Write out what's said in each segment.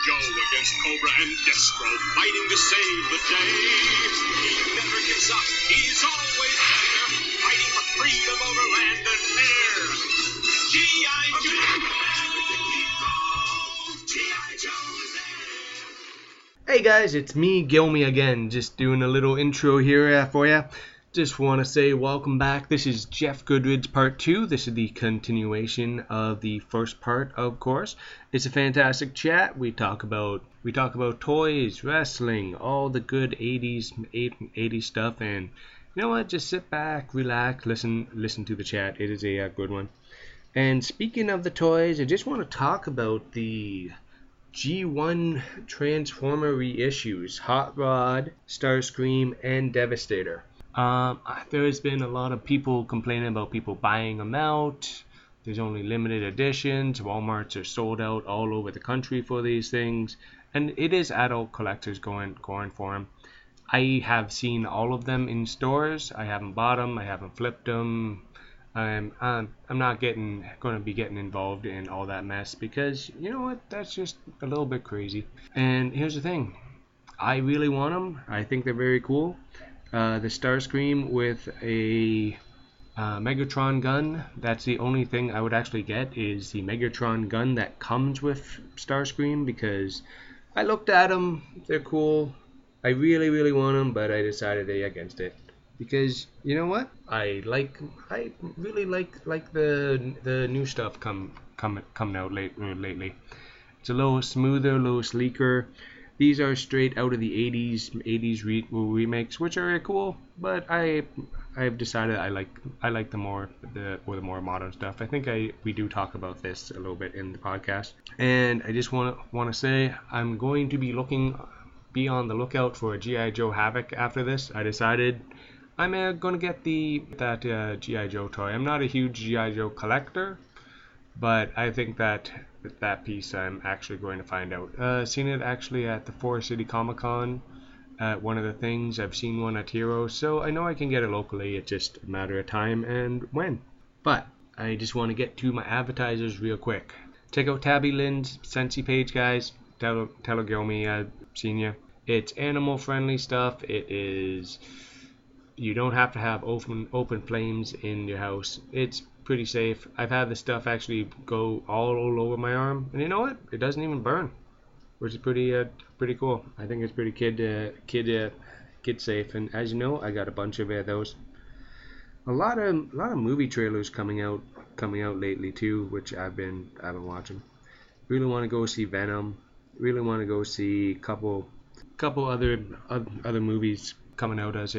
Joe against Cobra and Destro, fighting to save the day. He never gives up. He's always there, fighting for freedom over land and air. G.I. Joe! G.I. Joe is there! Hey guys, it's me, Gilmy, again. Just doing a little intro here for ya. Just want to say welcome back. This is Jeff Goodridge Part 2. This is the continuation of the first part, of course. It's a fantastic chat. We talk about toys, wrestling, all the good 80s stuff, and you know what? Just sit back, relax, listen to the chat. It is a good one. And speaking of the toys, I just want to talk about the G1 Transformer reissues, Hot Rod, Starscream, and Devastator. There has been a lot of people complaining about people buying them out. There's only limited editions. Walmarts are sold out all over the country for these things, and it is adult collectors going for them. I have seen all of them in stores. I haven't bought them. I haven't flipped them. I'm not going to be getting involved in all that mess because you know what? That's just a little bit crazy. And here's the thing: I really want them. I think they're very cool. The Starscream with a Megatron gun, that's the only thing I would actually get is the Megatron gun that comes with Starscream because I looked at them, they're cool, I really want them, but I decided against it because you know what, I really like the new stuff coming out lately. It's a little smoother, a little sleeker. These are straight out of the 80s remakes, which are cool, but I've decided I like the more modern stuff. I think we do talk about this a little bit in the podcast, and I just want to say I'm going to be on the lookout for a G.I. Joe Havoc after this. I decided I'm going to get that G.I. Joe toy. I'm not a huge G.I. Joe collector, but I think that piece I'm actually going to find out. Seen it actually at the Forest City Comic Con at one of the things. I've seen one at Hero, so I know I can get it locally. It's just a matter of time and when. But I just want to get to my advertisers real quick. Check out Tabby Lynn's Sensi page, guys. Tell her Gilmy I've seen ya. It's animal friendly stuff. It is. You don't have to have open flames in your house. It's pretty safe. I've had this stuff actually go all over my arm, and you know what? It doesn't even burn, which is pretty cool. I think it's pretty kid safe. And as you know, I got a bunch of those. A lot of movie trailers coming out lately too, which I've been watching. Really want to go see Venom. Really want to go see a couple other movies coming out as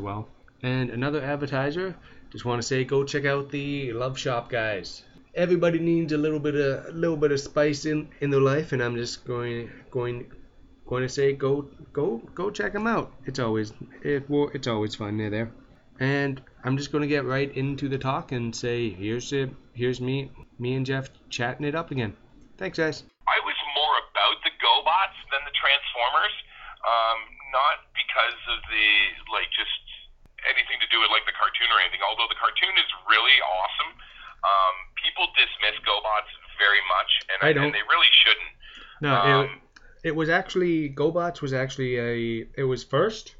well. And another advertiser. Just want to say, go check out the Love Shop, guys. Everybody needs a little bit of spice in their life, and I'm just going to say, go check them out. It's always fun near there. And I'm just going to get right into the talk and say, here's me and Jeff chatting it up again. Thanks, guys. I was more about the GoBots than the Transformers, not because of the just anything to do with the cartoon or anything, although the cartoon is really awesome. People dismiss GoBots very much, and I don't. And they really shouldn't. No, it was actually GoBots was actually it was first.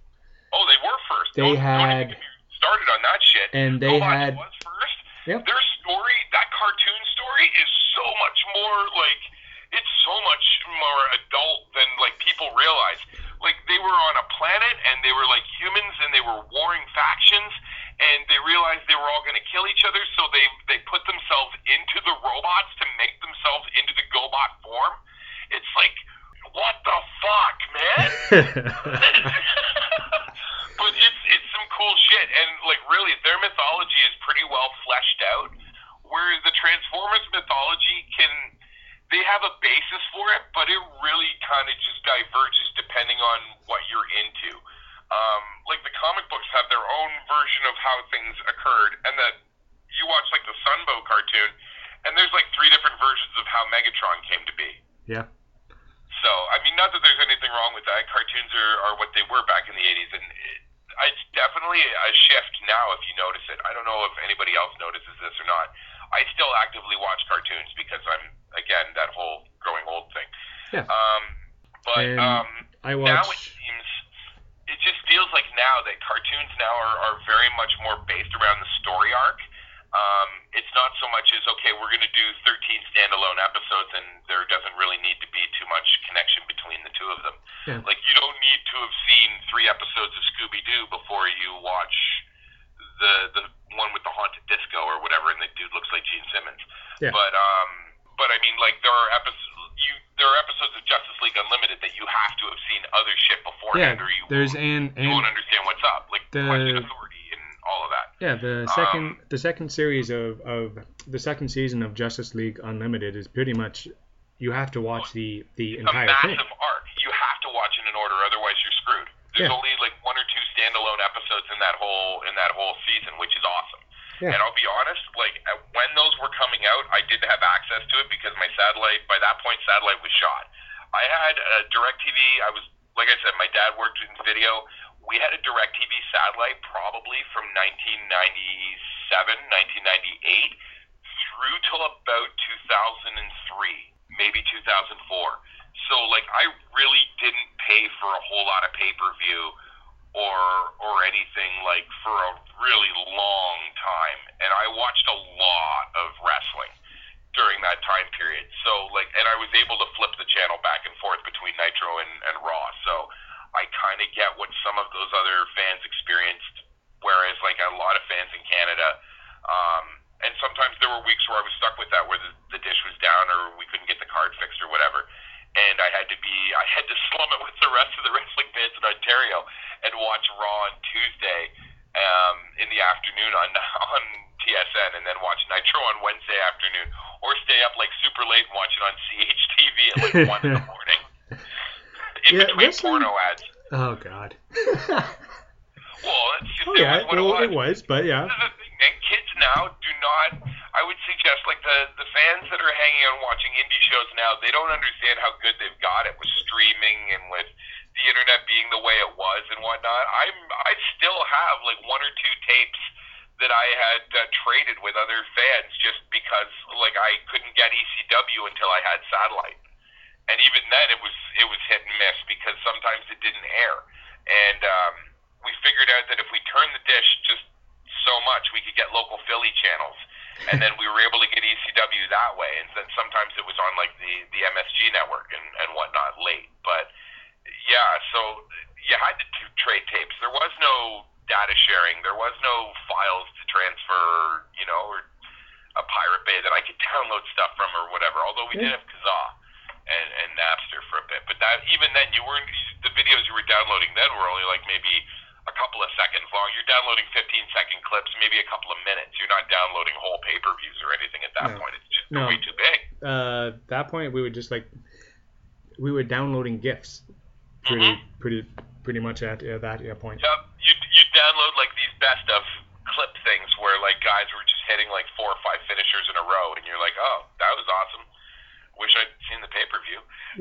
Oh, they were first. Don't even get me started on that shit. And GoBots was first. Yep. Their story, that cartoon story, is so much more it's so much more adult than people realize. They were on a planet, and they were humans, and they were warring factions, and they realized they were all going to kill each other, so they put themselves into the robots to make themselves into the GoBot form. It's what the fuck, man? But it's some cool shit, and really, their mythology is pretty well fleshed out, whereas the Transformers mythology they have a basis for it, but it really kind of just diverges depending on what you're into. The comic books have their own version of how things occurred, and that you watch the Sunbow cartoon, and there's 3 different versions of how Megatron came to be. Yeah. So, not that there's anything wrong with that. Cartoons are what they were back in the 80s, and it's definitely a shift now if you notice it. I don't know if anybody else notices this or not. I still actively watch cartoons because I'm, again, that whole growing old thing. Yeah. But now it seems, it just feels like now that cartoons now are very much more based around the story arc. It's not so much as, okay, we're going to do 13 standalone episodes and there doesn't really need to be too much connection between the two of them. Yeah. Like, you don't need to have seen 3 episodes of Scooby-Doo before you watch the one with the haunted disco or whatever, and the dude looks like Gene Simmons. Yeah. But I mean, like, there are episodes of Justice League Unlimited that you have to have seen other shit beforehand, or you won't understand what's up. Like, Question Authority. All of that. Yeah, the second season of Justice League Unlimited is pretty much, you have to watch the entire thing. A massive arc. You have to watch it in order, otherwise you're screwed. There's only like 1 or 2 standalone episodes in that whole season, which is awesome. Yeah. And I'll be honest, like when those were coming out, I didn't have access to it because my satellite, by that point, was shot. I had a DirecTV. I was, like I said, my dad worked in video. We had a DirecTV satellite probably from 1997, 1998 through till about 2003, maybe 2004. So, like, I really didn't pay for a whole lot of pay-per-view or anything, like, for a really long time. And I watched a lot of wrestling during that time period. So, like, and I was able to flip the channel back and forth between Nitro and Raw. So I kind of get what some of those other fans experienced, whereas like a lot of fans in Canada, and sometimes there were weeks where I was stuck with that, where the dish was down or we couldn't get the card fixed or whatever, and I had to slum it with the rest of the wrestling fans in Ontario and watch Raw on Tuesday in the afternoon on TSN, and then watch Nitro on Wednesday afternoon, or stay up like super late and watch it on CHTV at like 1 in the morning. Between porno ads. Oh, God. Well, it's just it was. And kids now do not, I would suggest, like, the fans that are hanging out and watching indie shows now, they don't understand how good they've got it with streaming and with the internet being the way it was and whatnot. I still have, like, 1 or 2 tapes that I had traded with other fans just because, like, I couldn't get ECW until I had satellite. And even then, it was hit and miss because sometimes it didn't air. And we figured out that if we turned the dish just so much, we could get local Philly channels. And then we were able to get ECW that way. And then sometimes it was on, like, the MSG network and whatnot late. But, yeah, so you had to trade tapes. There was no data sharing. There was no files to transfer, you know, or a Pirate Bay that I could download stuff from or whatever, although we did have Kazaa. And Napster for a bit, but that, even then, the videos you were downloading then were only like maybe a couple of seconds long. You're downloading 15-second clips, maybe a couple of minutes. You're not downloading whole pay-per-views or anything at that point. It's just way too big. At that point, we were just like, we were downloading GIFs pretty much at that point. Yep, you download like these best of clip things where like guys were just hitting like 4 or 5 finishers in a row, and you're like, oh, that was awesome. Wish I'd seen the pay-per-view,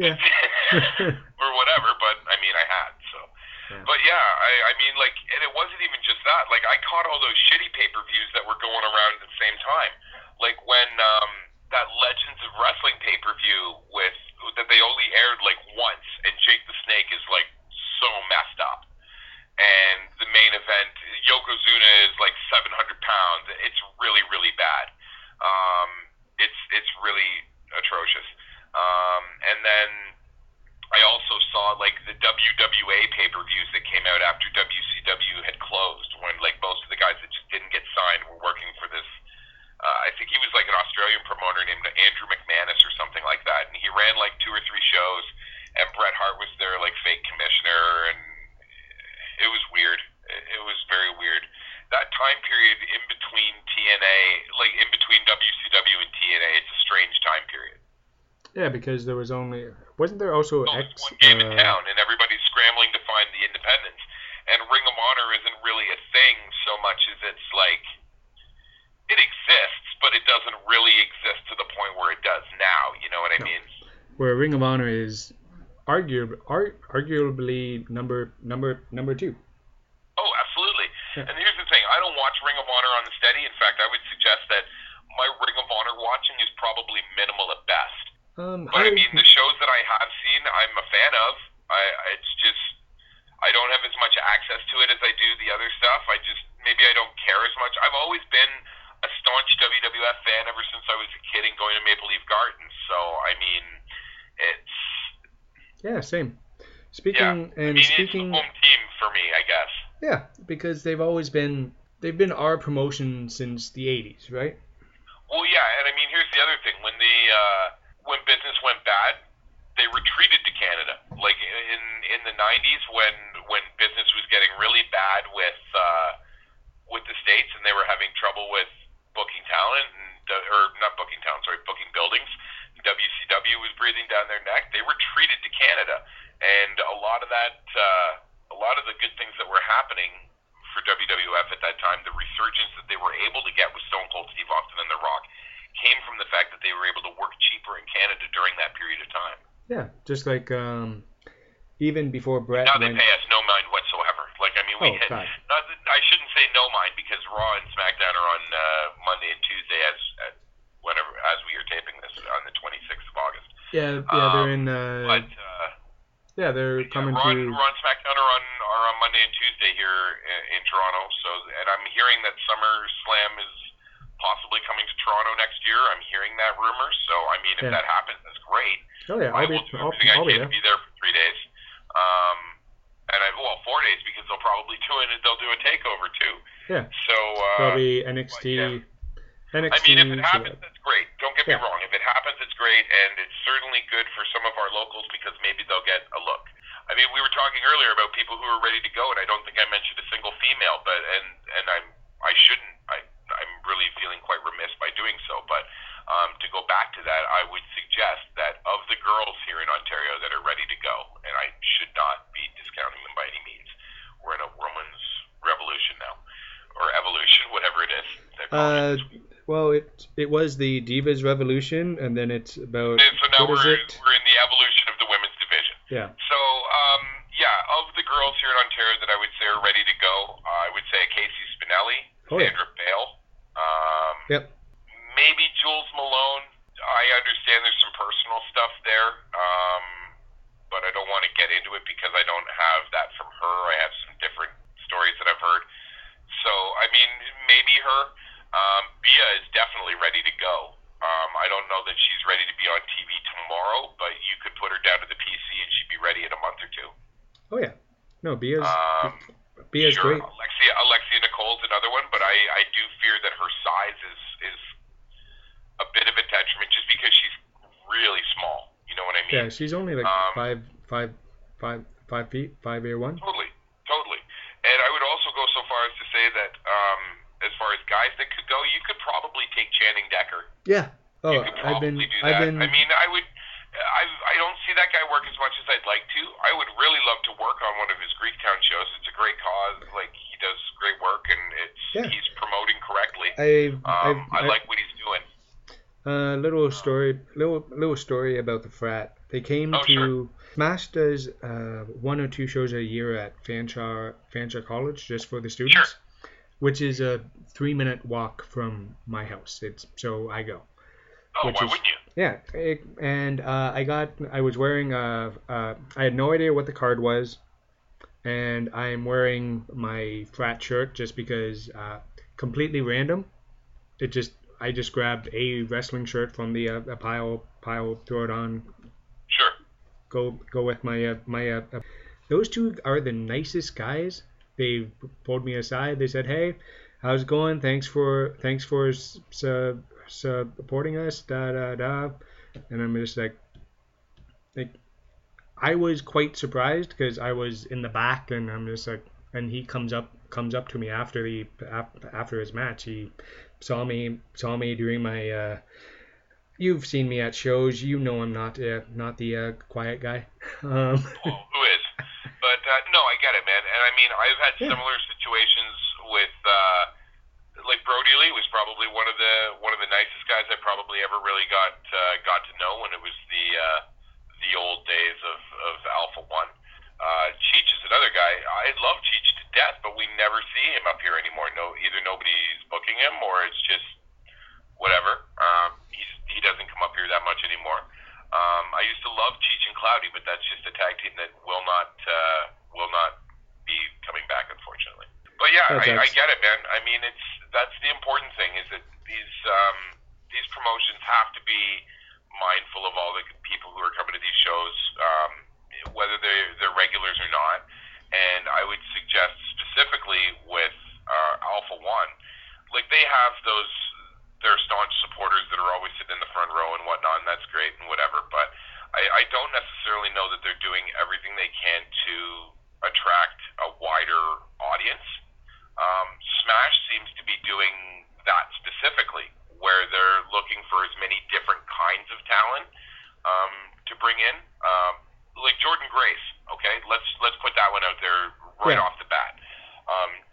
or whatever, but I mean, I had, so. Yeah. But yeah, I mean, like, and it wasn't even just that, like, I caught all those shitty pay-per-views that were going around at the same time, like, when that Legends of Wrestling pay-per-view that they only aired, like, once, and Jake the Snake is, like, so messed up, and the main event, Yokozuna is, like, 700 pounds, it's really, really bad, it's really atrocious. And then I also saw like the WWA pay-per-views that came out after WCW had closed, when like most of the guys that just didn't get signed were working for this I think he was like an Australian promoter named Andrew McManus or something like that, and he ran like 2 or 3 shows, and Bret Hart was their like fake commissioner, and it was weird. It was very weird. That time period in between TNA, like in between WCW and TNA, it's a strange time period. Yeah, because wasn't there also one game in town, and everybody's scrambling to find the independents. And Ring of Honor isn't really a thing so much as it's like, it exists, but it doesn't really exist to the point where it does now, you know what I mean? Where Ring of Honor is arguably number 2. Oh, absolutely. Yeah. And here's the thing, I don't watch Ring of Honor on the steady. In fact, I would suggest that my Ring of Honor watching is probably minimal at best. But I mean, the shows that I have seen, I'm a fan of. It's just, I don't have as much access to it as I do the other stuff. I just, maybe I don't care as much. I've always been a staunch WWF fan ever since I was a kid and going to Maple Leaf Gardens. So, I mean, it's... Yeah, same. Speaking, it's the home team for me, I guess. Yeah, because they've been our promotion since the 80s, right? Well, yeah, and I mean, here's the other thing. When the when business went bad, they retreated to Canada. Like in the 90s, when business was getting really bad with the States, and they were having trouble with booking talent booking buildings. WCW was breathing down their neck. They retreated to Canada, and a lot of the good things that were happening for WWF at that time, the resurgence that they were able to get with Stone Cold Steve Austin and The Rock, came from the fact that they were able to work cheaper in Canada during that period of time. Yeah, just like even before Brett. Now they pay us no mind whatsoever. Like, I mean, I shouldn't say no mind, because Raw and SmackDown are on Monday and Tuesday as we are taping this on the 26th of August. Yeah, they're in. Yeah, they're coming to. Raw and SmackDown are on Monday and Tuesday here in Toronto. So, and I'm hearing that SummerSlam is possibly coming to Toronto next year. I'm hearing that rumor. So, I mean, if that happens, that's great. Oh yeah, I'll be there for 3 days. And 4 days, because they'll probably they'll do a takeover too. Yeah. So probably NXT. Yeah. NXT. I mean, if it happens, that's great. Don't get me wrong. If it happens, it's great, and it's certainly good for some of our locals, because maybe they'll get a look. I mean, we were talking earlier about people who are ready to go, and I don't think I mentioned a single female, but and I shouldn't. I'm really feeling quite remiss by doing so, but to go back to that, I would suggest that of the girls here in Ontario that are ready to go, and I should not be discounting them by any means. We're in a woman's revolution now, or evolution, whatever it is. Well, it was the Divas Revolution, and then it's about... And so now we're in the evolution of the women's division. Yeah. So, of the girls here in Ontario that I would say are ready to go, I would say Casey Spinelli, Sandra Bale. Maybe Jules Malone. I understand there's some personal stuff there, but I don't want to get into it because I don't have that from her. I have some different stories that I've heard. So, I mean, maybe her... Bia is definitely ready to go. I don't know that she's ready to be on TV tomorrow, but you could put her down to the PC and she'd be ready in a month or two. Oh, yeah. No, Bia's great. Alexia Nicole's another one, but I do fear that her size is a bit of a detriment just because she's really small. You know what I mean? Yeah, she's only like 5 feet, 5'1". Totally. And I would also go so far as to say that... as far as guys that could go, you could probably take Channing Decker. Yeah. Oh, I mean, I don't see that guy work as much as I'd like to. I would really love to work on one of his Greektown shows. It's a great cause. Like, he does great work, and he's promoting correctly. I like what he's doing. Little story about the frat. They came Smash does one or two shows a year at Fanshawe College just for the students. Sure. Which is a 3-minute walk from my house. So I go. Oh, why wouldn't you? Yeah, I was wearing I had no idea what the card was, and I'm wearing my frat shirt just because completely random. I just grabbed a wrestling shirt from the a pile, throw it on. Sure. Go with my those two are the nicest guys. They pulled me aside. They said, "Hey, how's it going? Thanks for supporting us." Da da da. And I'm just like I was quite surprised because I was in the back, and I'm just like, and he comes up to me after his match. He saw me during my. You've seen me at shows. You know I'm not the quiet guy. Who is? But no, I get it, man. And I mean, I've had similar situations with, like Brody Lee was probably one of the nicest guys I probably ever really got to know when it was the old days of Alpha One. Cheech is another guy. I love Cheech to death, but we never see him up here anymore. No, either nobody's booking him or it's just whatever. He doesn't come up here that much anymore. I used to love Cheech and Cloudy, but that's just a tag team that will not be coming back, unfortunately. But yeah, I get it, man. I mean, that's the important thing, is that these promotions have to be mindful of all the people who are coming to these shows, whether they're regulars or not. And I would suggest specifically with Alpha One, like they have their staunch supporters that are always sitting in the front row and whatnot, and that's great and whatever. But I don't necessarily know that they're doing everything they can to attract a wider audience. Smash seems to be doing that specifically, where they're looking for as many different kinds of talent to bring in, like Jordan Grace. Okay, let's put that one out there off the bat.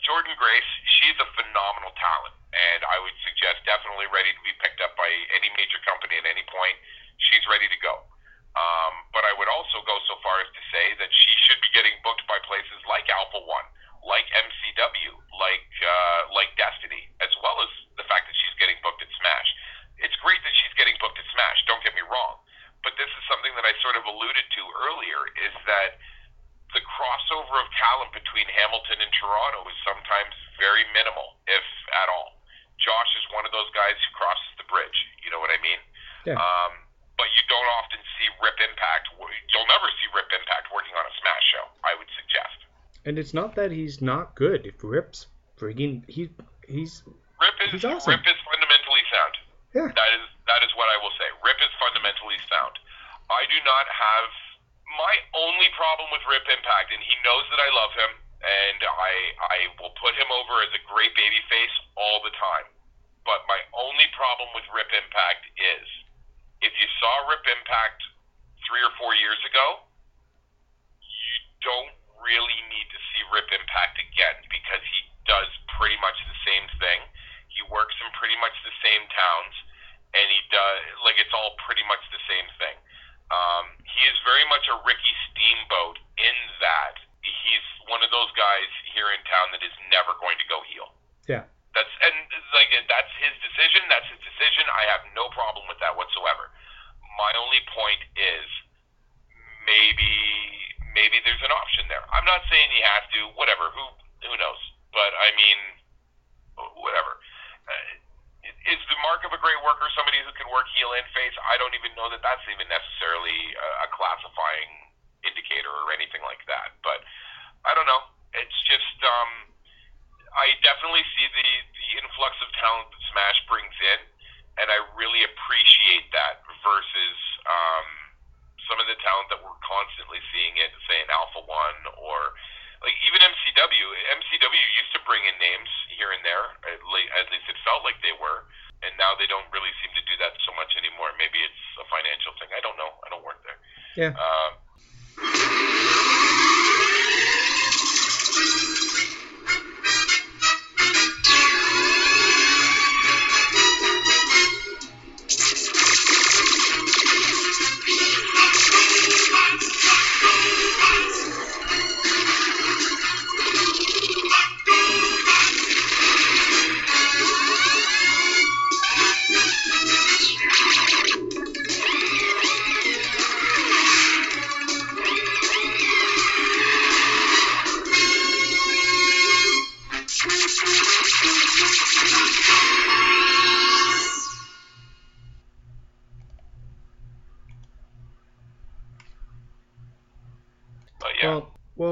Jordan Grace, she's a phenomenal talent, and I would suggest definitely ready to be picked up by any major company at any point. She's ready to go. But I would also go so far as to say that she should be getting booked by places like Alpha One, like MCW, like Destiny, as well as the fact that she's getting booked at Smash. It's great that she's getting booked at Smash, don't get me wrong, but this is something that I sort of alluded to earlier, is that the crossover of talent between Hamilton and Toronto is sometimes very minimal, if at all. Josh is one of those guys who crosses the bridge, you know what I mean? Yeah. But you don't often see Rip Impact. You'll never see Rip Impact working on a Smash show, I would suggest. And it's not that he's not good. If Rip's friggin', he's awesome. Rip is fundamentally sound. Yeah. That is what I will say. Rip is fundamentally sound. I do not have my only problem with Rip Impact, and he knows that I love him, and I will put him over as a great babyface all the time. But my only problem with Rip Impact is, if you saw Rip Impact 3 or 4 years ago, you don't really need to see Rip Impact again, because he does pretty much the same thing. He works in pretty much the same towns, and he does, like, it's all pretty much the same thing. He is very much a Ricky Steamboat in that he's one of those guys here in town that is never going to go heel. Yeah. That's his decision. That's his decision. I have no problem with that whatsoever. My only point is maybe there's an option there. I'm not saying he has to. Whatever. Who knows? But I mean, whatever. Is the mark of a great worker somebody who can work heel and face? I don't even know that that's even necessarily a classifying indicator or anything like that. But I don't know. It's just I definitely see the influx of talent that Smash brings in, and I really appreciate that versus some of the talent that we're constantly seeing at, say, an Alpha One or like even MCW. MCW used to bring in names here and there, at least it felt like they were, and now they don't really seem to do that so much anymore. Maybe it's a financial thing. I don't know. I don't work there. Yeah.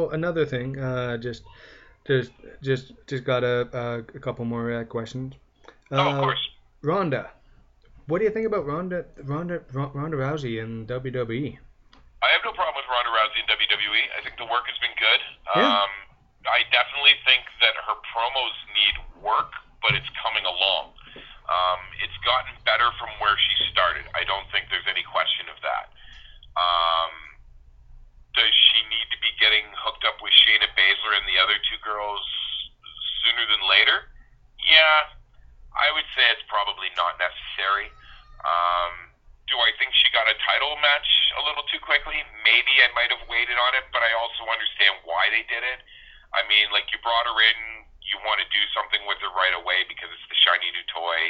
Another thing, just got a couple more questions. Of course. Ronda, what do you think about Ronda Rousey in WWE? I have no problem with Ronda Rousey in WWE. I think the work has been good. Yeah. I definitely think that her promos need work, but it's coming along. It's gotten better from where she started. I don't think there's any question of that. Does she need to be getting hooked up with Shayna Baszler and the other two girls sooner than later? Yeah, I would say it's probably not necessary. Do I think she got a title match a little too quickly? Maybe I might have waited on it, but I also understand why they did it. I mean, like, you brought her in, you want to do something with her right away because it's the shiny new toy.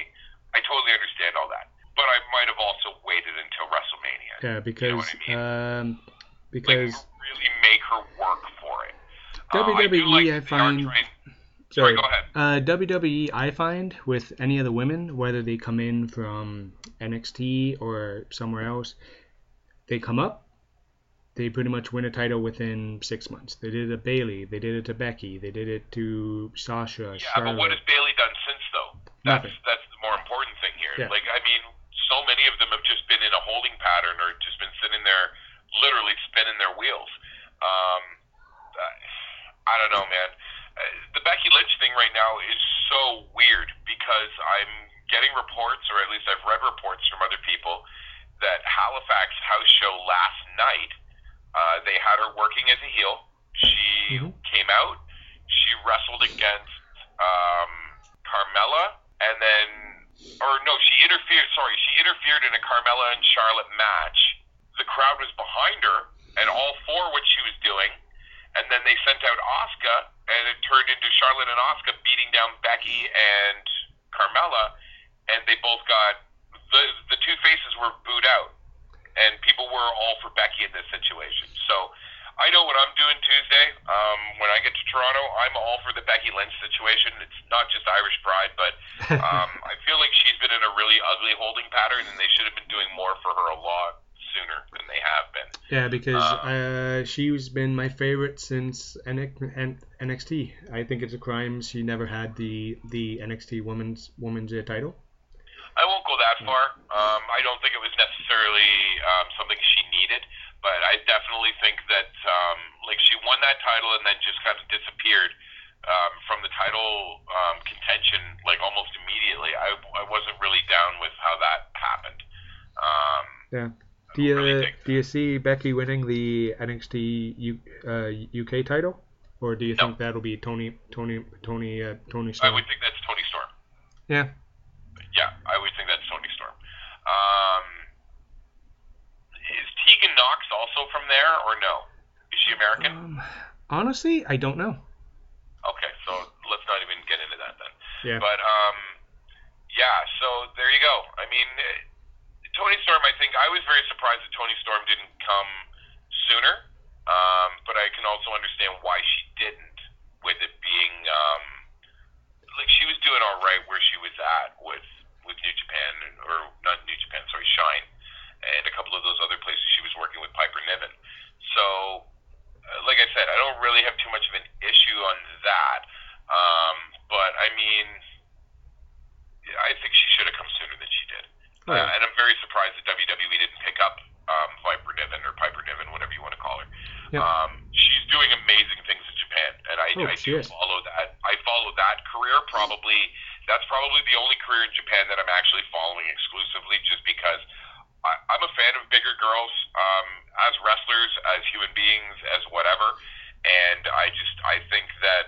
I totally understand all that. But I might have also waited until WrestleMania. because you know what I mean? Because like, really make her work for it. WWE, I find. Sorry, go ahead. WWE, I find, with any of the women, whether they come in from NXT or somewhere else, they come up, they pretty much win a title within 6 months. They did it to Bayley, they did it to Becky, they did it to Sasha, yeah, Charlotte. But what has Bayley done since, though? Nothing. That's the more important thing here. Yeah. Like, I mean, so many of them have just been in a holding pattern or just been sitting there, literally spinning their wheels. I don't know, man. The Becky Lynch thing right now is so weird because I'm getting reports, or at least I've read reports from other people, that Halifax house show last night, they had her working as a heel. She came out, she wrestled against Carmella, and then, or no, she interfered, sorry, she interfered in a Carmella and Charlotte match. The crowd was behind her and all for what she was doing, and then they sent out Asuka, and it turned into Charlotte and Asuka beating down Becky and Carmella, and they both got the two faces were booed out, and people were all for Becky in this situation. So I know what I'm doing Tuesday. When I get to Toronto, I'm all for the Becky Lynch situation. It's not just Irish pride, but I feel like she's been in a really ugly holding pattern, and they should have been doing more for her a lot sooner than they have been. Yeah, because she's been my favorite since NXT. I think it's a crime she never had the NXT women's title. I won't go that far. I don't think it was necessarily something she needed, but I definitely think that like she won that title and then just kind of disappeared from the title contention like almost immediately. I wasn't really down with how that happened. Yeah. Do you see Becky winning the NXT UK title, or do you think that'll be Toni Storm? I would think that's Toni Storm. Yeah. Yeah, I would think that's Toni Storm. Is Tegan Knox also from there, or no? Is she American? Honestly, I don't know. Okay, so let's not even get into that then. Yeah. But yeah. So there you go. I mean. Toni Storm, I think I was very surprised that Toni Storm didn't come sooner, but I can also understand why she didn't, with it being like she was doing all right where she was at with New Japan, or not New Japan, sorry, Shine, and a couple of those other places she was working with Piper Niven. So, like I said, I don't really have too much of an issue on that, but I mean, I think she should have come sooner than she did. Yeah. And I'm very surprised that WWE didn't pick up Piper Niven, or Piper Niven, whatever you want to call her. Yeah. She's doing amazing things in Japan, and I do follow that. I follow that career probably. That's probably the only career in Japan that I'm actually following exclusively, just because I'm a fan of bigger girls as wrestlers, as human beings, as whatever. And I think that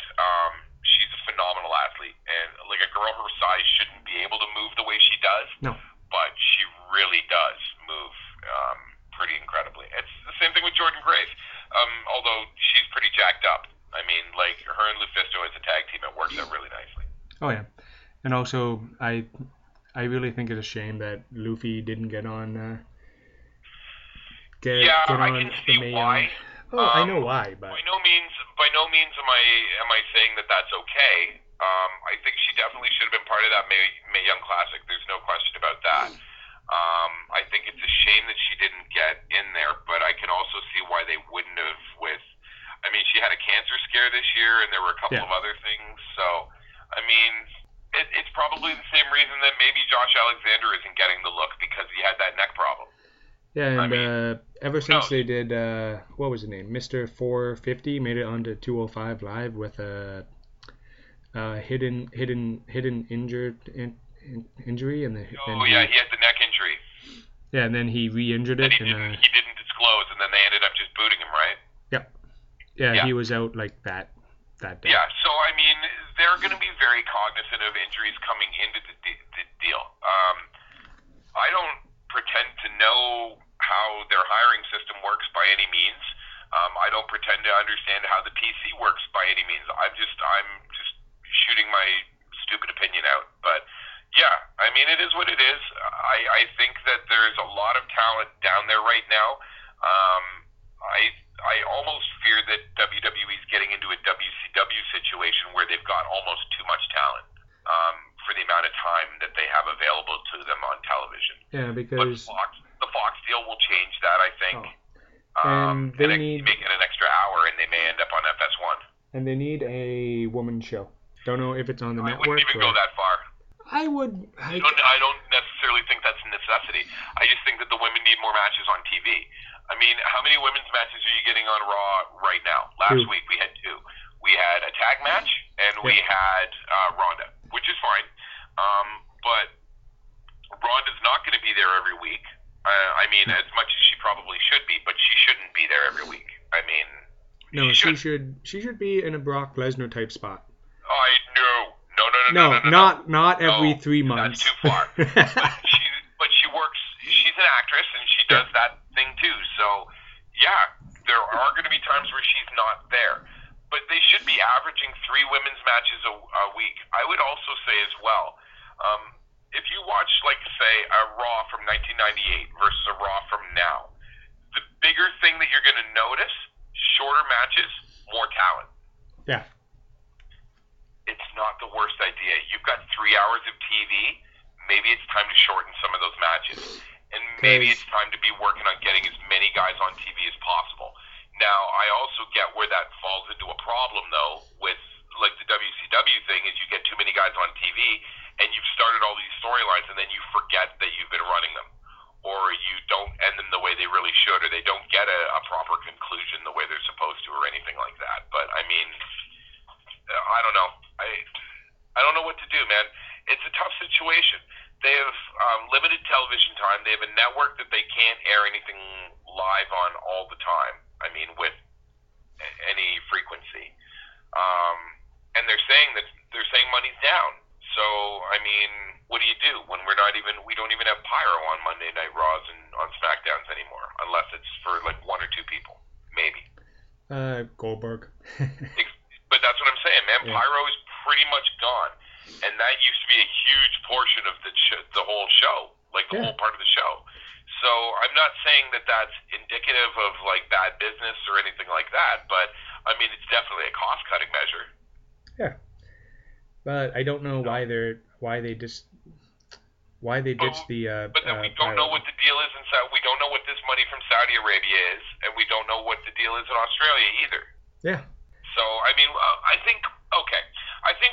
she's a phenomenal athlete, and like a girl her size shouldn't be able to move the way she does. No. But she really does move pretty incredibly. It's the same thing with Jordynne Grace, although she's pretty jacked up. I mean, like, her and Lufisto as a tag team, it works out really nicely. Oh, yeah. And also, I really think it's a shame that Luffy didn't get on... I can see why. I know why, but... By no means am I saying that that's okay. I think she definitely should have been part of that Mae Young Classic. There's no question about that. I think it's a shame that she didn't get in there, but I can also see why they wouldn't have with... I mean, she had a cancer scare this year, and there were a couple of other things. So, I mean, it's probably the same reason that maybe Josh Alexander isn't getting the look, because he had that neck problem. Yeah, and ever since they did... what was his name? Mr. 450 made it onto 205 Live with a... hidden injury, and then he had the neck injury. Yeah, and then he re-injured it, he didn't disclose, and then they ended up just booting him, right? Yep. Yeah, he was out like that day. Yeah, so I mean, they're going to be very cognizant of injuries coming into the deal. I don't pretend to know how their hiring system works by any means. I don't pretend to understand how the PC works by any means. I'm just shooting my stupid opinion out, but Yeah, I mean, it is what it is. I think that there's a lot of talent down there right now. I almost fear that WWE is getting into a WCW situation where they've got almost too much talent for the amount of time that they have available to them on television. Yeah, because... But the Fox deal will change that, I think. Oh. And they need... make it an extra hour, and they may end up on FS1. And they need a woman show. Don't know if it's on the network. I wouldn't even go that far. I would... I don't necessarily think that's a necessity. I just think that the women need more matches on TV. I mean, how many women's matches are you getting on Raw right now? Last week we had two. We had a tag match, and we had Ronda, which is fine. But Ronda's not going to be there every week. I mean, as much as she probably should be, but she shouldn't be there every week. I mean, no, she should be in a Brock Lesnar type spot. I know. No, not every 3 months. That's too far. but she works. She's an actress, and she does that thing too. So yeah, there are going to be times where she's not there. But they should be averaging 3 women's matches a week. I would also say as well. If you watch, like, say, a Raw from 1998 versus a Raw from now, the bigger thing that you're going to notice, shorter matches, more talent. Yeah. It's not the worst idea. You've got 3 hours of TV. Maybe it's time to shorten some of those matches. And maybe it's time to be working on getting as many guys on TV as possible. Now, I also get where that falls into a problem, though, with, like, the WCW thing is you get too many guys on TV and you've started all these storylines, and then you forget that you've been running them, or you don't end them the way they really should, or they don't get a proper conclusion the way they're supposed to, or anything like that. But, I mean, I don't know. I don't know what to do, man. It's a tough situation. They have limited television time. They have a network that they can't air anything live on all the time, I mean, with any frequency. And they're saying money's down. So, I mean, what do you do when we don't even have pyro on Monday Night Raws and on SmackDowns anymore, unless it's for like 1 or 2 people, maybe. Goldberg. But that's what I'm saying, man. Yeah. Pyro is pretty much gone, and that used to be a huge portion of the whole show, like the whole part of the show. So I'm not saying that that's indicative of like bad business or anything like that, but I mean, it's definitely a cost-cutting measure. Yeah. But I don't know why they ditched the But then we don't know what the deal is in Saudi. We don't know what this money from Saudi Arabia is, and we don't know what the deal is in Australia either. Yeah. So I mean, I think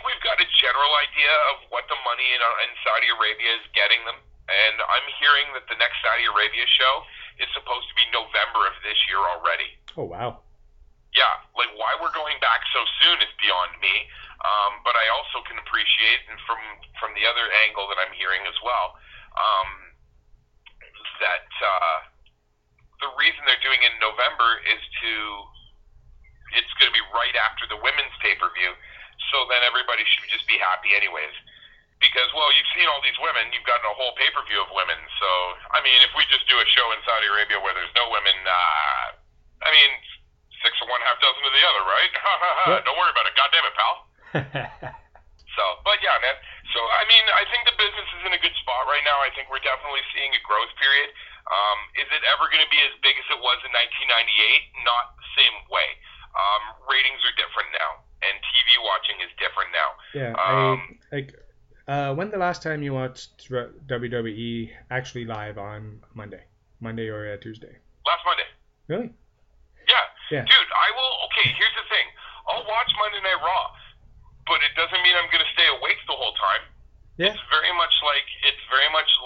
we've got a general idea of what the money in Saudi Arabia is getting them, and I'm hearing that the next Saudi Arabia show is supposed to be November of this year already. Oh wow. Yeah, like why we're going back so soon is beyond me. But I also can appreciate, and from the other angle that I'm hearing as well, that the reason they're doing it in November is it's going to be right after the women's pay-per-view, so then everybody should just be happy anyways. Because, well, you've seen all these women, you've gotten a whole pay-per-view of women, so, I mean, if we just do a show in Saudi Arabia where there's no women, I mean, 6 of one, half dozen of the other, right? Don't worry about it. God damn it, pal. So, but yeah, man. So, I mean, I think the business is in a good spot right now. I think we're definitely seeing a growth period. Is it ever going to be as big as it was in 1998? Not the same way. Ratings are different now, and TV watching is different now. Yeah. When the last time you watched WWE actually live on Monday or Tuesday? Last Monday. Really? Yeah. Yeah. Dude, I will. Okay, here's the thing. I'll watch Monday Night Raw. But it doesn't mean I'm going to stay awake the whole time. Yeah. It's very much like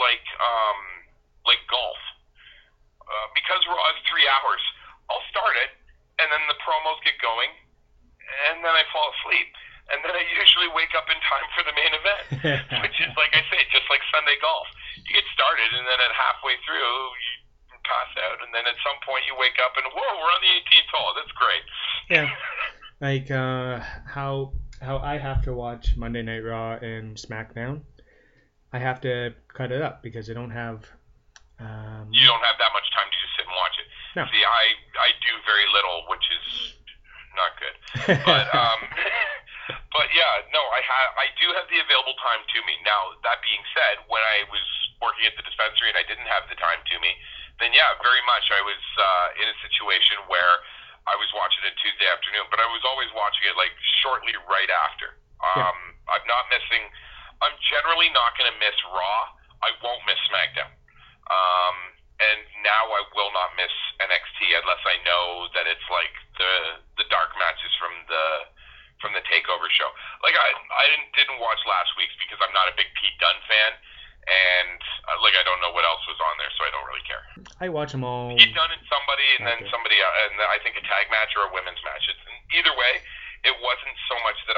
like golf. Because Raw is 3 hours, I'll start it, and then the promos get going, and then I fall asleep, and then I usually wake up in time for the main event, which is like I say, just like Sunday golf. You get started, and then at halfway through, you pass out, and then at some point you wake up and whoa, we're on the 18th hole. That's great. Yeah. Like how I have to watch Monday Night Raw and SmackDown, I have to cut it up because I don't have... you don't have that much time to just sit and watch it. No. See, I do very little, which is not good. But yeah, no, I I do have the available time to me. Now, that being said, when I was working at the dispensary and I didn't have the time to me, then yeah, very much I was in a situation where I was watching it Tuesday afternoon, but I was always watching it like shortly right after. I'm not missing. I'm generally not going to miss Raw. I won't miss SmackDown. And now I will not miss NXT unless I know that it's like the dark matches from the takeover show. Like I didn't watch last week's because I'm not a big Pete Dunne fan, and like I don't know what else was on there, so I don't really care. I watch them all. Pete Dunne and somebody, and then somebody, and I think a tag match or a women's match. It's, either way, it wasn't so much that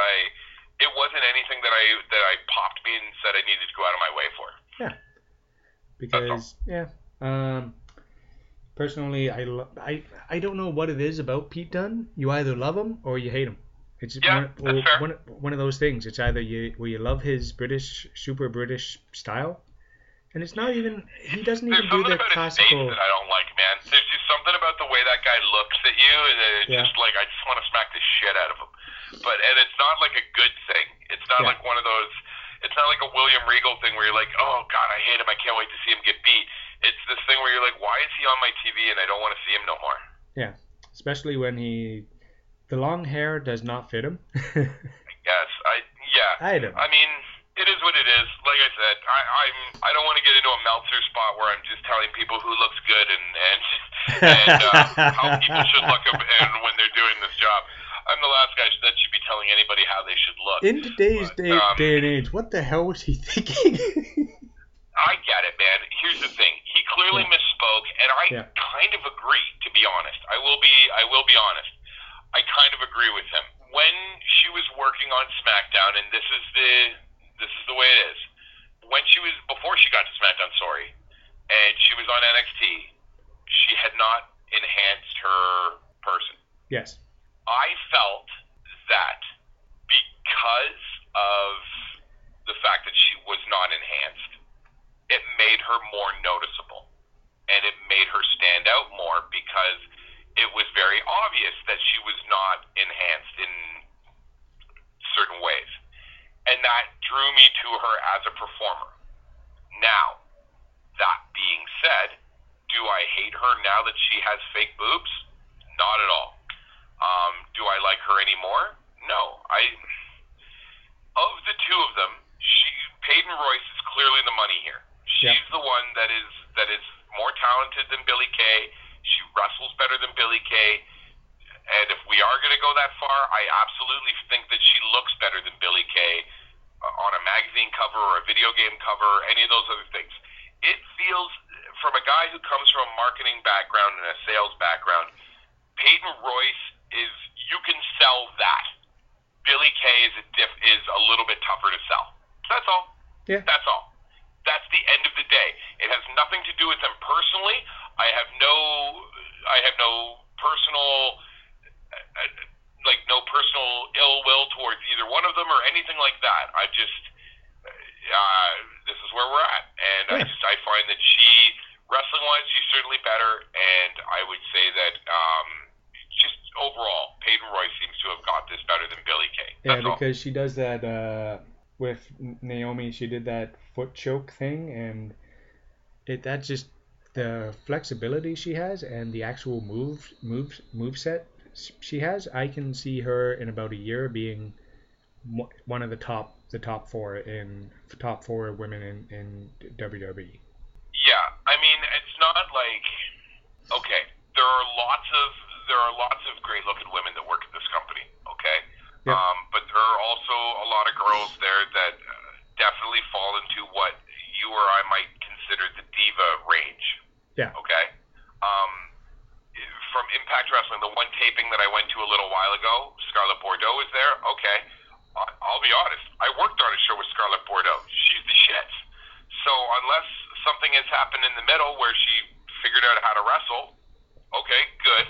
it wasn't anything that I popped me and said I needed to go out of my way for. Yeah, because personally, I don't know what it is about Pete Dunne. You either love him or you hate him. It's one of those things. It's either you love his British, super British style, and it's not even he doesn't even do the classical. There's something about his face that I don't like, man. There's just something about the way that guy looks at you, and it's just like I just want to smack the shit out of him. But and it's not like a good thing. It's not like one of those. It's not like a William Regal thing where you're like, oh, God, I hate him. I can't wait to see him get beat. It's this thing where you're like, why is he on my TV and I don't want to see him no more? Yeah, especially when the long hair does not fit him. I mean, it is what it is. Like I said, I don't want to get into a Meltzer spot where I'm just telling people who looks good and how people should look and when they're doing this job. I'm the last guy that should be telling anybody how they should look. In today's day and age, what the hell was he thinking? I get it, man. Here's the thing. He clearly misspoke, and I kind of agree, to be honest. I will be honest. I kind of agree with him. When she was working on SmackDown, and this is the way it is. Before she got to SmackDown, and she was on NXT, she had not enhanced her person. Yes. I felt that because of the fact that she was not enhanced, it made her more noticeable, and it made her stand out more because it was very obvious that she was not enhanced in certain ways, and that drew me to her as a performer. Now, that being said, do I hate her now that she has fake boobs? Not at all. Do I like her anymore? No. Of the two of them, Peyton Royce is clearly the money here. She's the one that is more talented than Billie Kay. She wrestles better than Billie Kay. And if we are going to go that far, I absolutely think that she looks better than Billie Kay on a magazine cover or a video game cover or any of those other things. It feels, from a guy who comes from a marketing background and a sales background, Peyton Royce is, you can sell that. Billie Kay is a little bit tougher to sell. That's all. Yeah. That's all. That's the end of the day. It has nothing to do with them personally. I have no personal ill will towards either one of them or anything like that. I just, this is where we're at. And I find that she, wrestling-wise, she's certainly better. And I would say that, just overall, Peyton Royce seems to have got this better than Billie Kay. That's because she does that with Naomi. She did that foot choke thing, and that just the flexibility she has and the actual move set she has. I can see her in about a year being one of the top four women in WWE. Yeah, I mean, it's not like there are lots of great-looking women that work at this company, okay? Yeah. But there are also a lot of girls there that definitely fall into what you or I might consider the diva range. Yeah. Okay? From Impact Wrestling, the one taping that I went to a little while ago, Scarlett Bordeaux is there. Okay. I'll be honest. I worked on a show with Scarlett Bordeaux. She's the shit. So unless something has happened in the middle where she figured out how to wrestle, okay, good.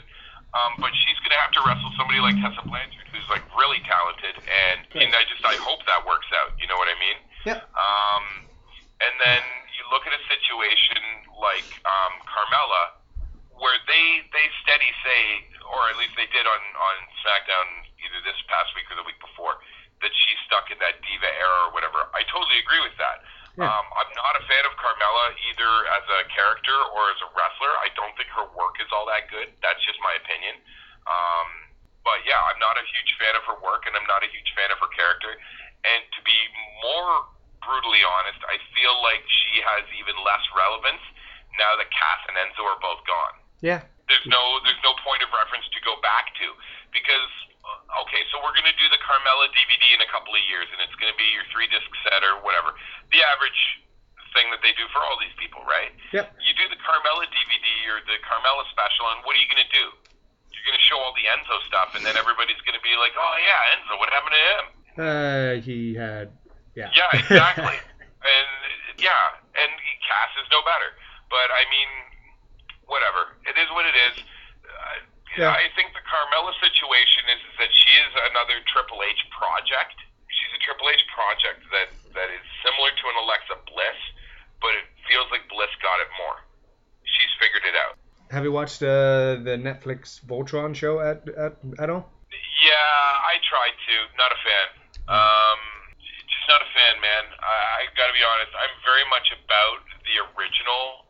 But she's going to have to wrestle somebody like Tessa Blanchard, who's like really talented, and I hope that works out. You know what I mean? Yeah. And then you look at a situation like Carmella, where they steady say, or at least they did on SmackDown either this past week or the week before, that she's stuck in that diva era or whatever. I totally agree with that. Yeah. I'm not a fan of Carmella either as a character or as a wrestler. I don't think her work is all that good. That's just my opinion. But yeah, I'm not a huge fan of her work, and I'm not a huge fan of her character. And to be more brutally honest, I feel like she has even less relevance now that Cass and Enzo are both gone. Yeah. There's no point of reference to go back to, because okay, so we're going to do the Carmella DVD in a couple of years, and it's going to be your 3-disc set or whatever. The average thing that they do for all these people, right? Yep. You do the Carmella DVD or the Carmella special, and what are you going to do? You're going to show all the Enzo stuff, and then everybody's going to be like, oh, yeah, Enzo, what happened to him? He had... Yeah. Yeah, exactly. And, yeah, and Cass is no better. But, I mean, whatever. It is what it is. Yeah. I think the Carmella situation is that she is another Triple H project. She's a Triple H project that is similar to an Alexa Bliss, but it feels like Bliss got it more. She's figured it out. Have you watched the Netflix Voltron show at all? Yeah, I tried to. Not a fan. Just not a fan, man. I gotta be honest. I'm very much about the original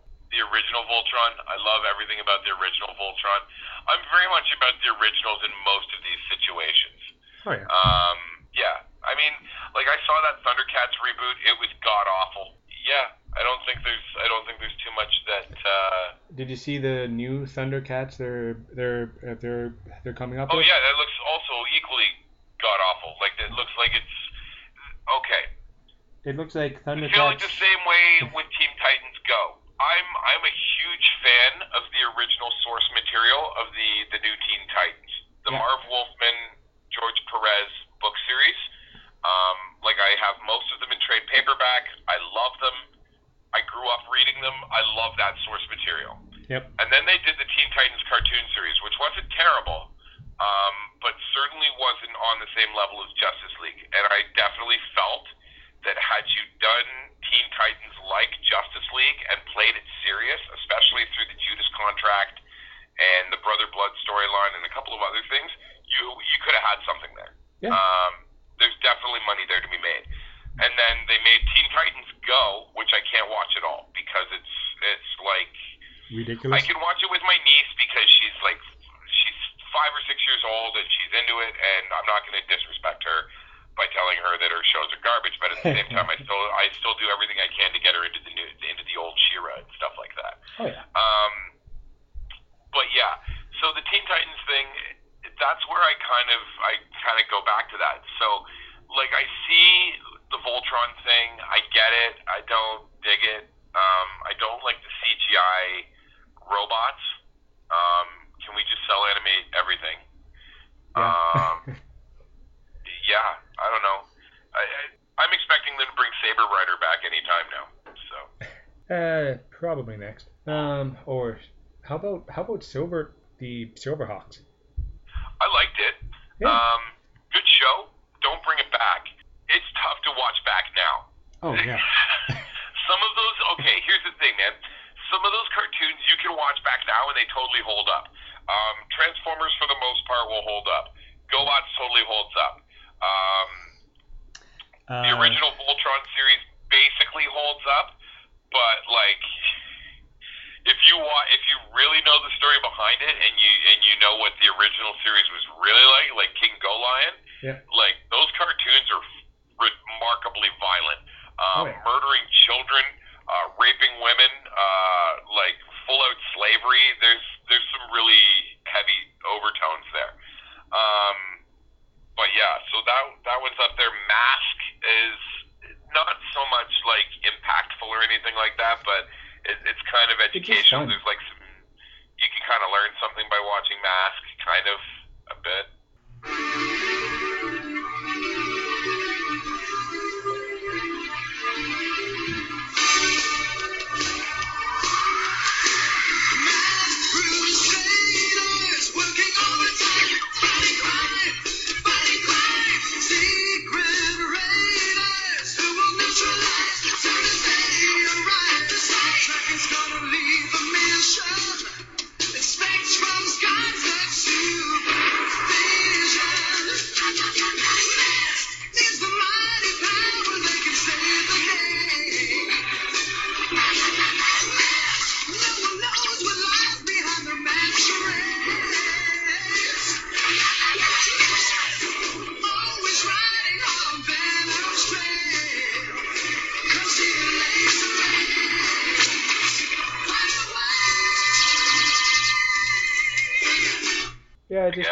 Voltron. I love everything about the original Voltron. I'm very much about the originals in most of these situations. Oh, yeah. Yeah. I mean, like, I saw that Thundercats reboot. It was god awful. Yeah. I don't think there's too much that. Did you see the new Thundercats? They're coming up. Oh with? Yeah, that looks also equally god awful. Like, it looks like it's okay. It looks like Thundercats. I feel like the same way with Teen Titans Go. I'm a huge fan of the original source material of the new Teen Titans, Marv Wolfman, George Perez book series. Like, I have most of them in trade paperback. I love them. I grew up reading them. I love that source material. Yep. And then they did the Teen Titans cartoon series, which wasn't terrible, but certainly wasn't on the same level as Justice League. And I definitely felt that had you done Teen Titans like Justice League and played it serious, especially through the Judas contract and the Brother Blood storyline and a couple of other things, you could have had something there. Yeah. There's definitely money there to be made. And then they made Teen Titans Go, which I can't watch at all because it's like ridiculous. I can watch it with my niece because she's 5 or 6 years old and she's into it, and I'm not going to disrespect her by telling her that her shows are garbage. But at the same time, I still do everything I can to get her into the old She-Ra and stuff like that. Oh, yeah. But yeah, so the Teen Titans thing. That's where I kind of go back to that. So, like, I see the Voltron thing. I get it. I don't dig it. I don't like the CGI robots. Can we just cell animate everything? Yeah. Yeah. I don't know. I'm expecting them to bring Saber Rider back anytime now. So. Probably next. Or how about the Silverhawks? I liked it. Yeah. Good show. Don't bring it back. It's tough to watch back now. Oh, yeah. Some of those, okay, here's the thing, man. Some of those cartoons you can watch back now and they totally hold up. Transformers, for the most part, will hold up. GoBots totally holds up. The original Voltron series basically holds up, but, like... If you really know the story behind it, and you know what the original series was really like King Golion, yeah. Like, those cartoons are remarkably violent, murdering children, raping women, like full out slavery. There's some really heavy overtones there, but yeah. So that one's up there. Mask is not so much like impactful or anything like that, but. It's kind of educational. There's like some, you can kind of learn something by watching Mask, kind of a bit. Expect from skies of supervision. Yeah, just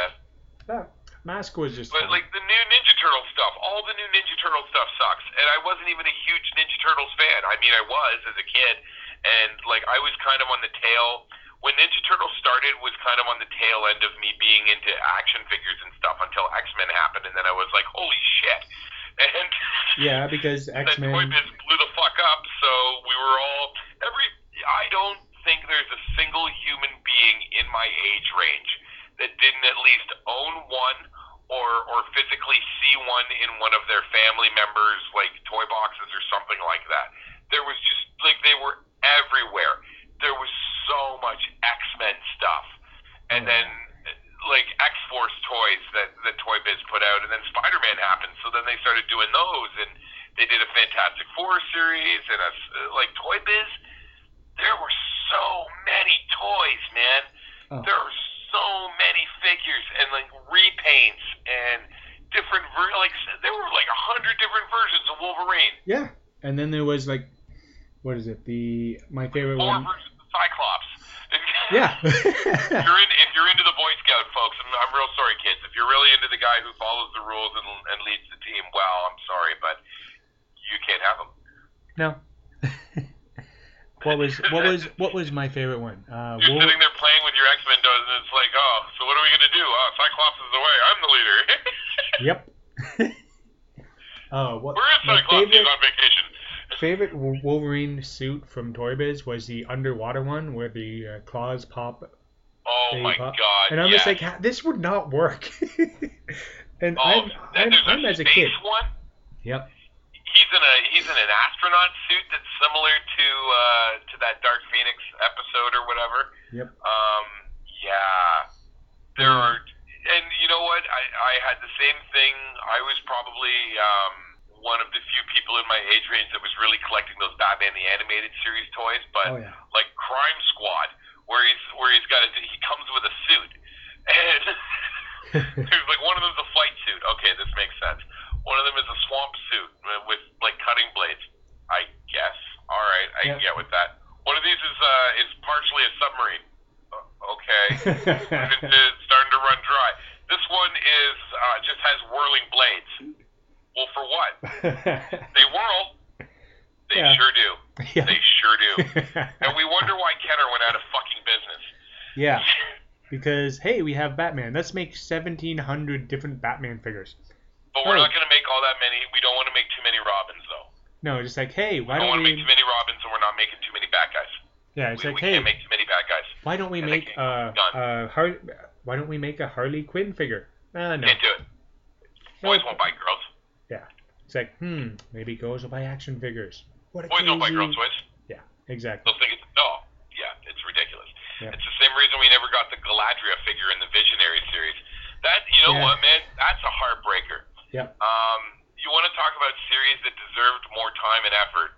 that mask was just. But like the new Ninja Turtle stuff, all the new Ninja Turtle stuff sucks. And I wasn't even a huge Ninja Turtles fan. I mean, I was as a kid, and like I was kind of on the tail. When Ninja Turtles started, was kind of on the tail end of me being into action figures and stuff until X-Men happened, and then I was like, holy shit. And yeah, because X-Men... that toy biz blew the fuck up, so we were all... I don't think there's a single human being in my age range that didn't at least own one or physically see one in one of their family members, like toy boxes or something like that. There was just... like, they were everywhere. There was so much X-Men stuff, and then like X-Force toys that the Toy Biz put out, and then Spider-Man happened, so then they started doing those, and they did a Fantastic Four series, and a, like Toy Biz, there were so many toys, man. Oh. There were so many figures, and like repaints, and different, like there were like 100 different versions of Wolverine. Yeah, and then there was like, what is it, my favorite one? Cyclops. Yeah. If you're into the Boy Scout, folks, I'm real sorry, kids. If you're really into the guy who follows the rules and leads the team, well, I'm sorry, but you can't have him. No. What was my favorite one? You're sitting there playing with your X-Men toys, and it's like, oh, so what are we gonna do? Oh, Cyclops is away. I'm the leader. Yep. Where is Cyclops? He's on vacation. Favorite Wolverine suit from Toy Biz was the underwater one where the claws pop. Oh my pop. God! And I'm just like, this would not work. And I'm as a kid. One? Yep. He's in an astronaut suit that's similar to that Dark Phoenix episode or whatever. Yep. There are, and you know what? I had the same thing. I was probably one of the few people in my age range that was really collecting those Batman the Animated Series toys, but like Crime Squad, where he's got he comes with a suit, and there's like one of them's a flight suit. Okay, this makes sense. One of them is a swamp suit with like cutting blades. I guess. All right, I can get with that. One of these is partially a submarine. Okay, starting to run dry. This one is just has whirling blades. Well, for what? They whirl. They sure do. Yeah. They sure do. And we wonder why Kenner went out of fucking business. Yeah. Because, hey, we have Batman. Let's make 1,700 different Batman figures. But we're not going to make all that many. We don't want to make too many Robins, though. No, just like, hey, why don't we... We don't want to make too many Robins, and we're not making too many bad guys. Yeah, it's we can't make too many bad guys. Why don't we make a Harley Quinn figure? No. Can't do it. Boys won't buy girls. Yeah, it's like, maybe girls will buy action figures. What a boys don't buy girl toys. Yeah, exactly. They'll think it's it's ridiculous. Yeah. It's the same reason we never got the Galadriel figure in the Visionary series. That what, man, that's a heartbreaker. Yeah. You want to talk about series that deserved more time and effort?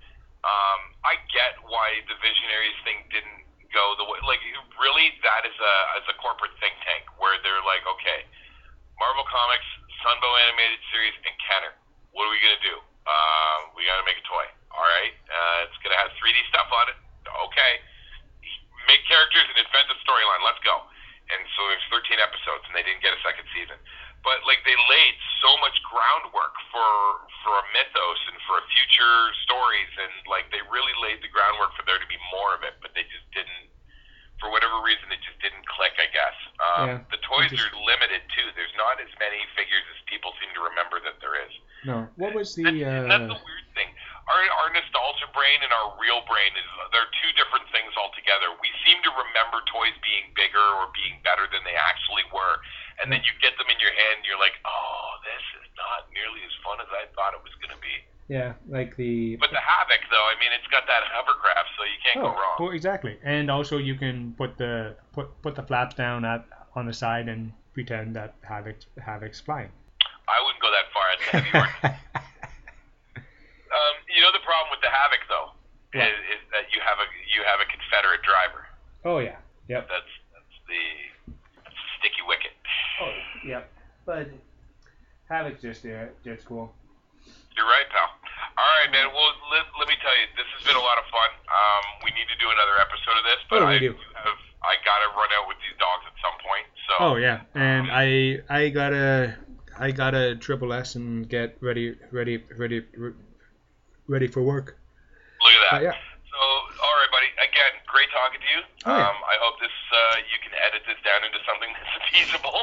I get why the Visionaries thing didn't go the way. Like, really, that is a corporate think tank where they're like, okay, Marvel Comics, Sunbow Animated Series, and Kenner. What are we going to do? We got to make a toy. All right. It's going to have 3D stuff on it. Okay. Make characters and invent a storyline. Let's go. And so there's 13 episodes, and they didn't get a second season. But, like, they laid so much groundwork for a mythos and for a future stories, and, like, they really laid the groundwork for there to be more of it, but they just didn't. For whatever reason, it just didn't click, I guess. The toys are limited, too. There's not as many figures as people seem to remember that there is. No. What was the... That's the weird thing. Our nostalgia brain and our real brain, they're two different things altogether. We seem to remember toys being bigger or being better than they actually were. And then you get them in your hand and you're like, oh, this is not nearly as fun as I thought it was going to be. Yeah, like the... But the Havoc, though, I mean, it's got that hovercraft, so you can't go wrong. Well, exactly. And also you can put the put the flaps down on the side and pretend that Havoc's flying. I wouldn't go that far. That's a heavy word. You know the problem with the Havoc, though, is that you have a Confederate driver. Oh, yeah. Yep. That's the sticky wicket. Oh, yeah. But Havoc's just cool. You're right, pal. All right, man. Well, let me tell you, this has been a lot of fun. We need to do another episode of this, but I got to run out with these dogs at some point. So So. Oh yeah, and I got a triple S and get ready for work. Look at that. Yeah. So all right, buddy. Again, great talking to you. Oh, yeah. I hope this you can edit this down into something that's feasible.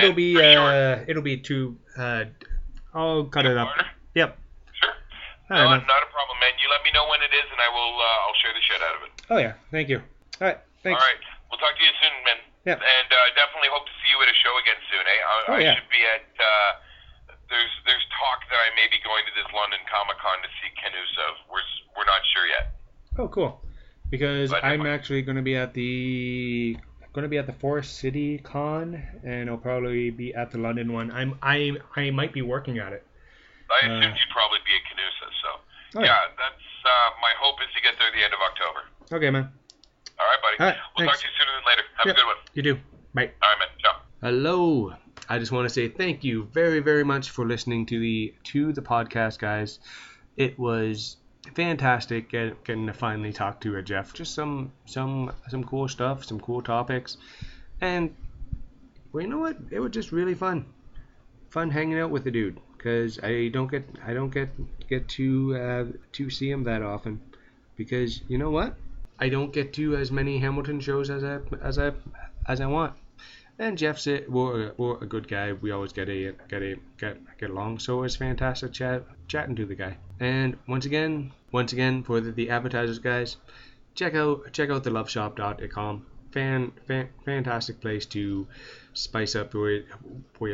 It'll be two. I'll cut it up. Yep. Sure. No, not a problem, man. You let me know when it is, and I will. I'll share the shit out of it. Oh yeah, thank you. All right, thanks. All right, we'll talk to you soon, man. Yeah. And definitely hope to see you at a show again soon. Eh? I should be at. There's talk that I may be going to this London Comic Con to see Canuso. We're not sure yet. Oh, cool. Because I'm actually going to be at the Forest City Con, and I'll probably be at the London one. I might be working at it. I assumed you'd probably be at Canuso, so yeah, that's my hope is to get there the end of October. Okay, man. All right, buddy. All right, we'll talk to you sooner than later. Have a good one. You do. Bye. All right, man. Ciao. Hello. I just want to say thank you very, very much for listening to the podcast, guys. It was fantastic getting to finally talk to a Jeff. Just some cool stuff, some cool topics, and well, you know what? It was just really fun hanging out with the dude because I don't get to see him that often because you know what? I don't get to as many Hamilton shows as I want. And Jeff's we're a good guy. We always get along. So it's fantastic chatting to the guy. And once again for the advertisers, guys, check out the loveshop.com. Fantastic place to spice up your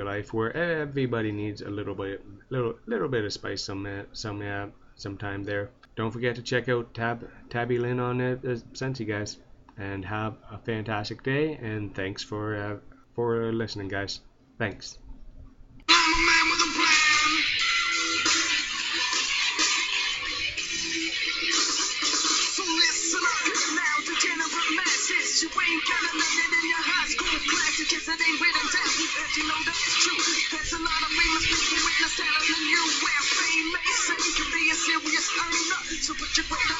life, where everybody needs a little bit of spice sometime there. Don't forget to check out Tabby Lynn on Sensi, guys. And have a fantastic day, and thanks for listening, guys. Thanks. I'm a man with a plan. So listen up now to generate message. You ain't gonna let it in your high school classes, 'cause it ain't written down. That you know that's true. There's a lot of famous people with the talent in you, where fame may say could be a serious earner. So put your weight on.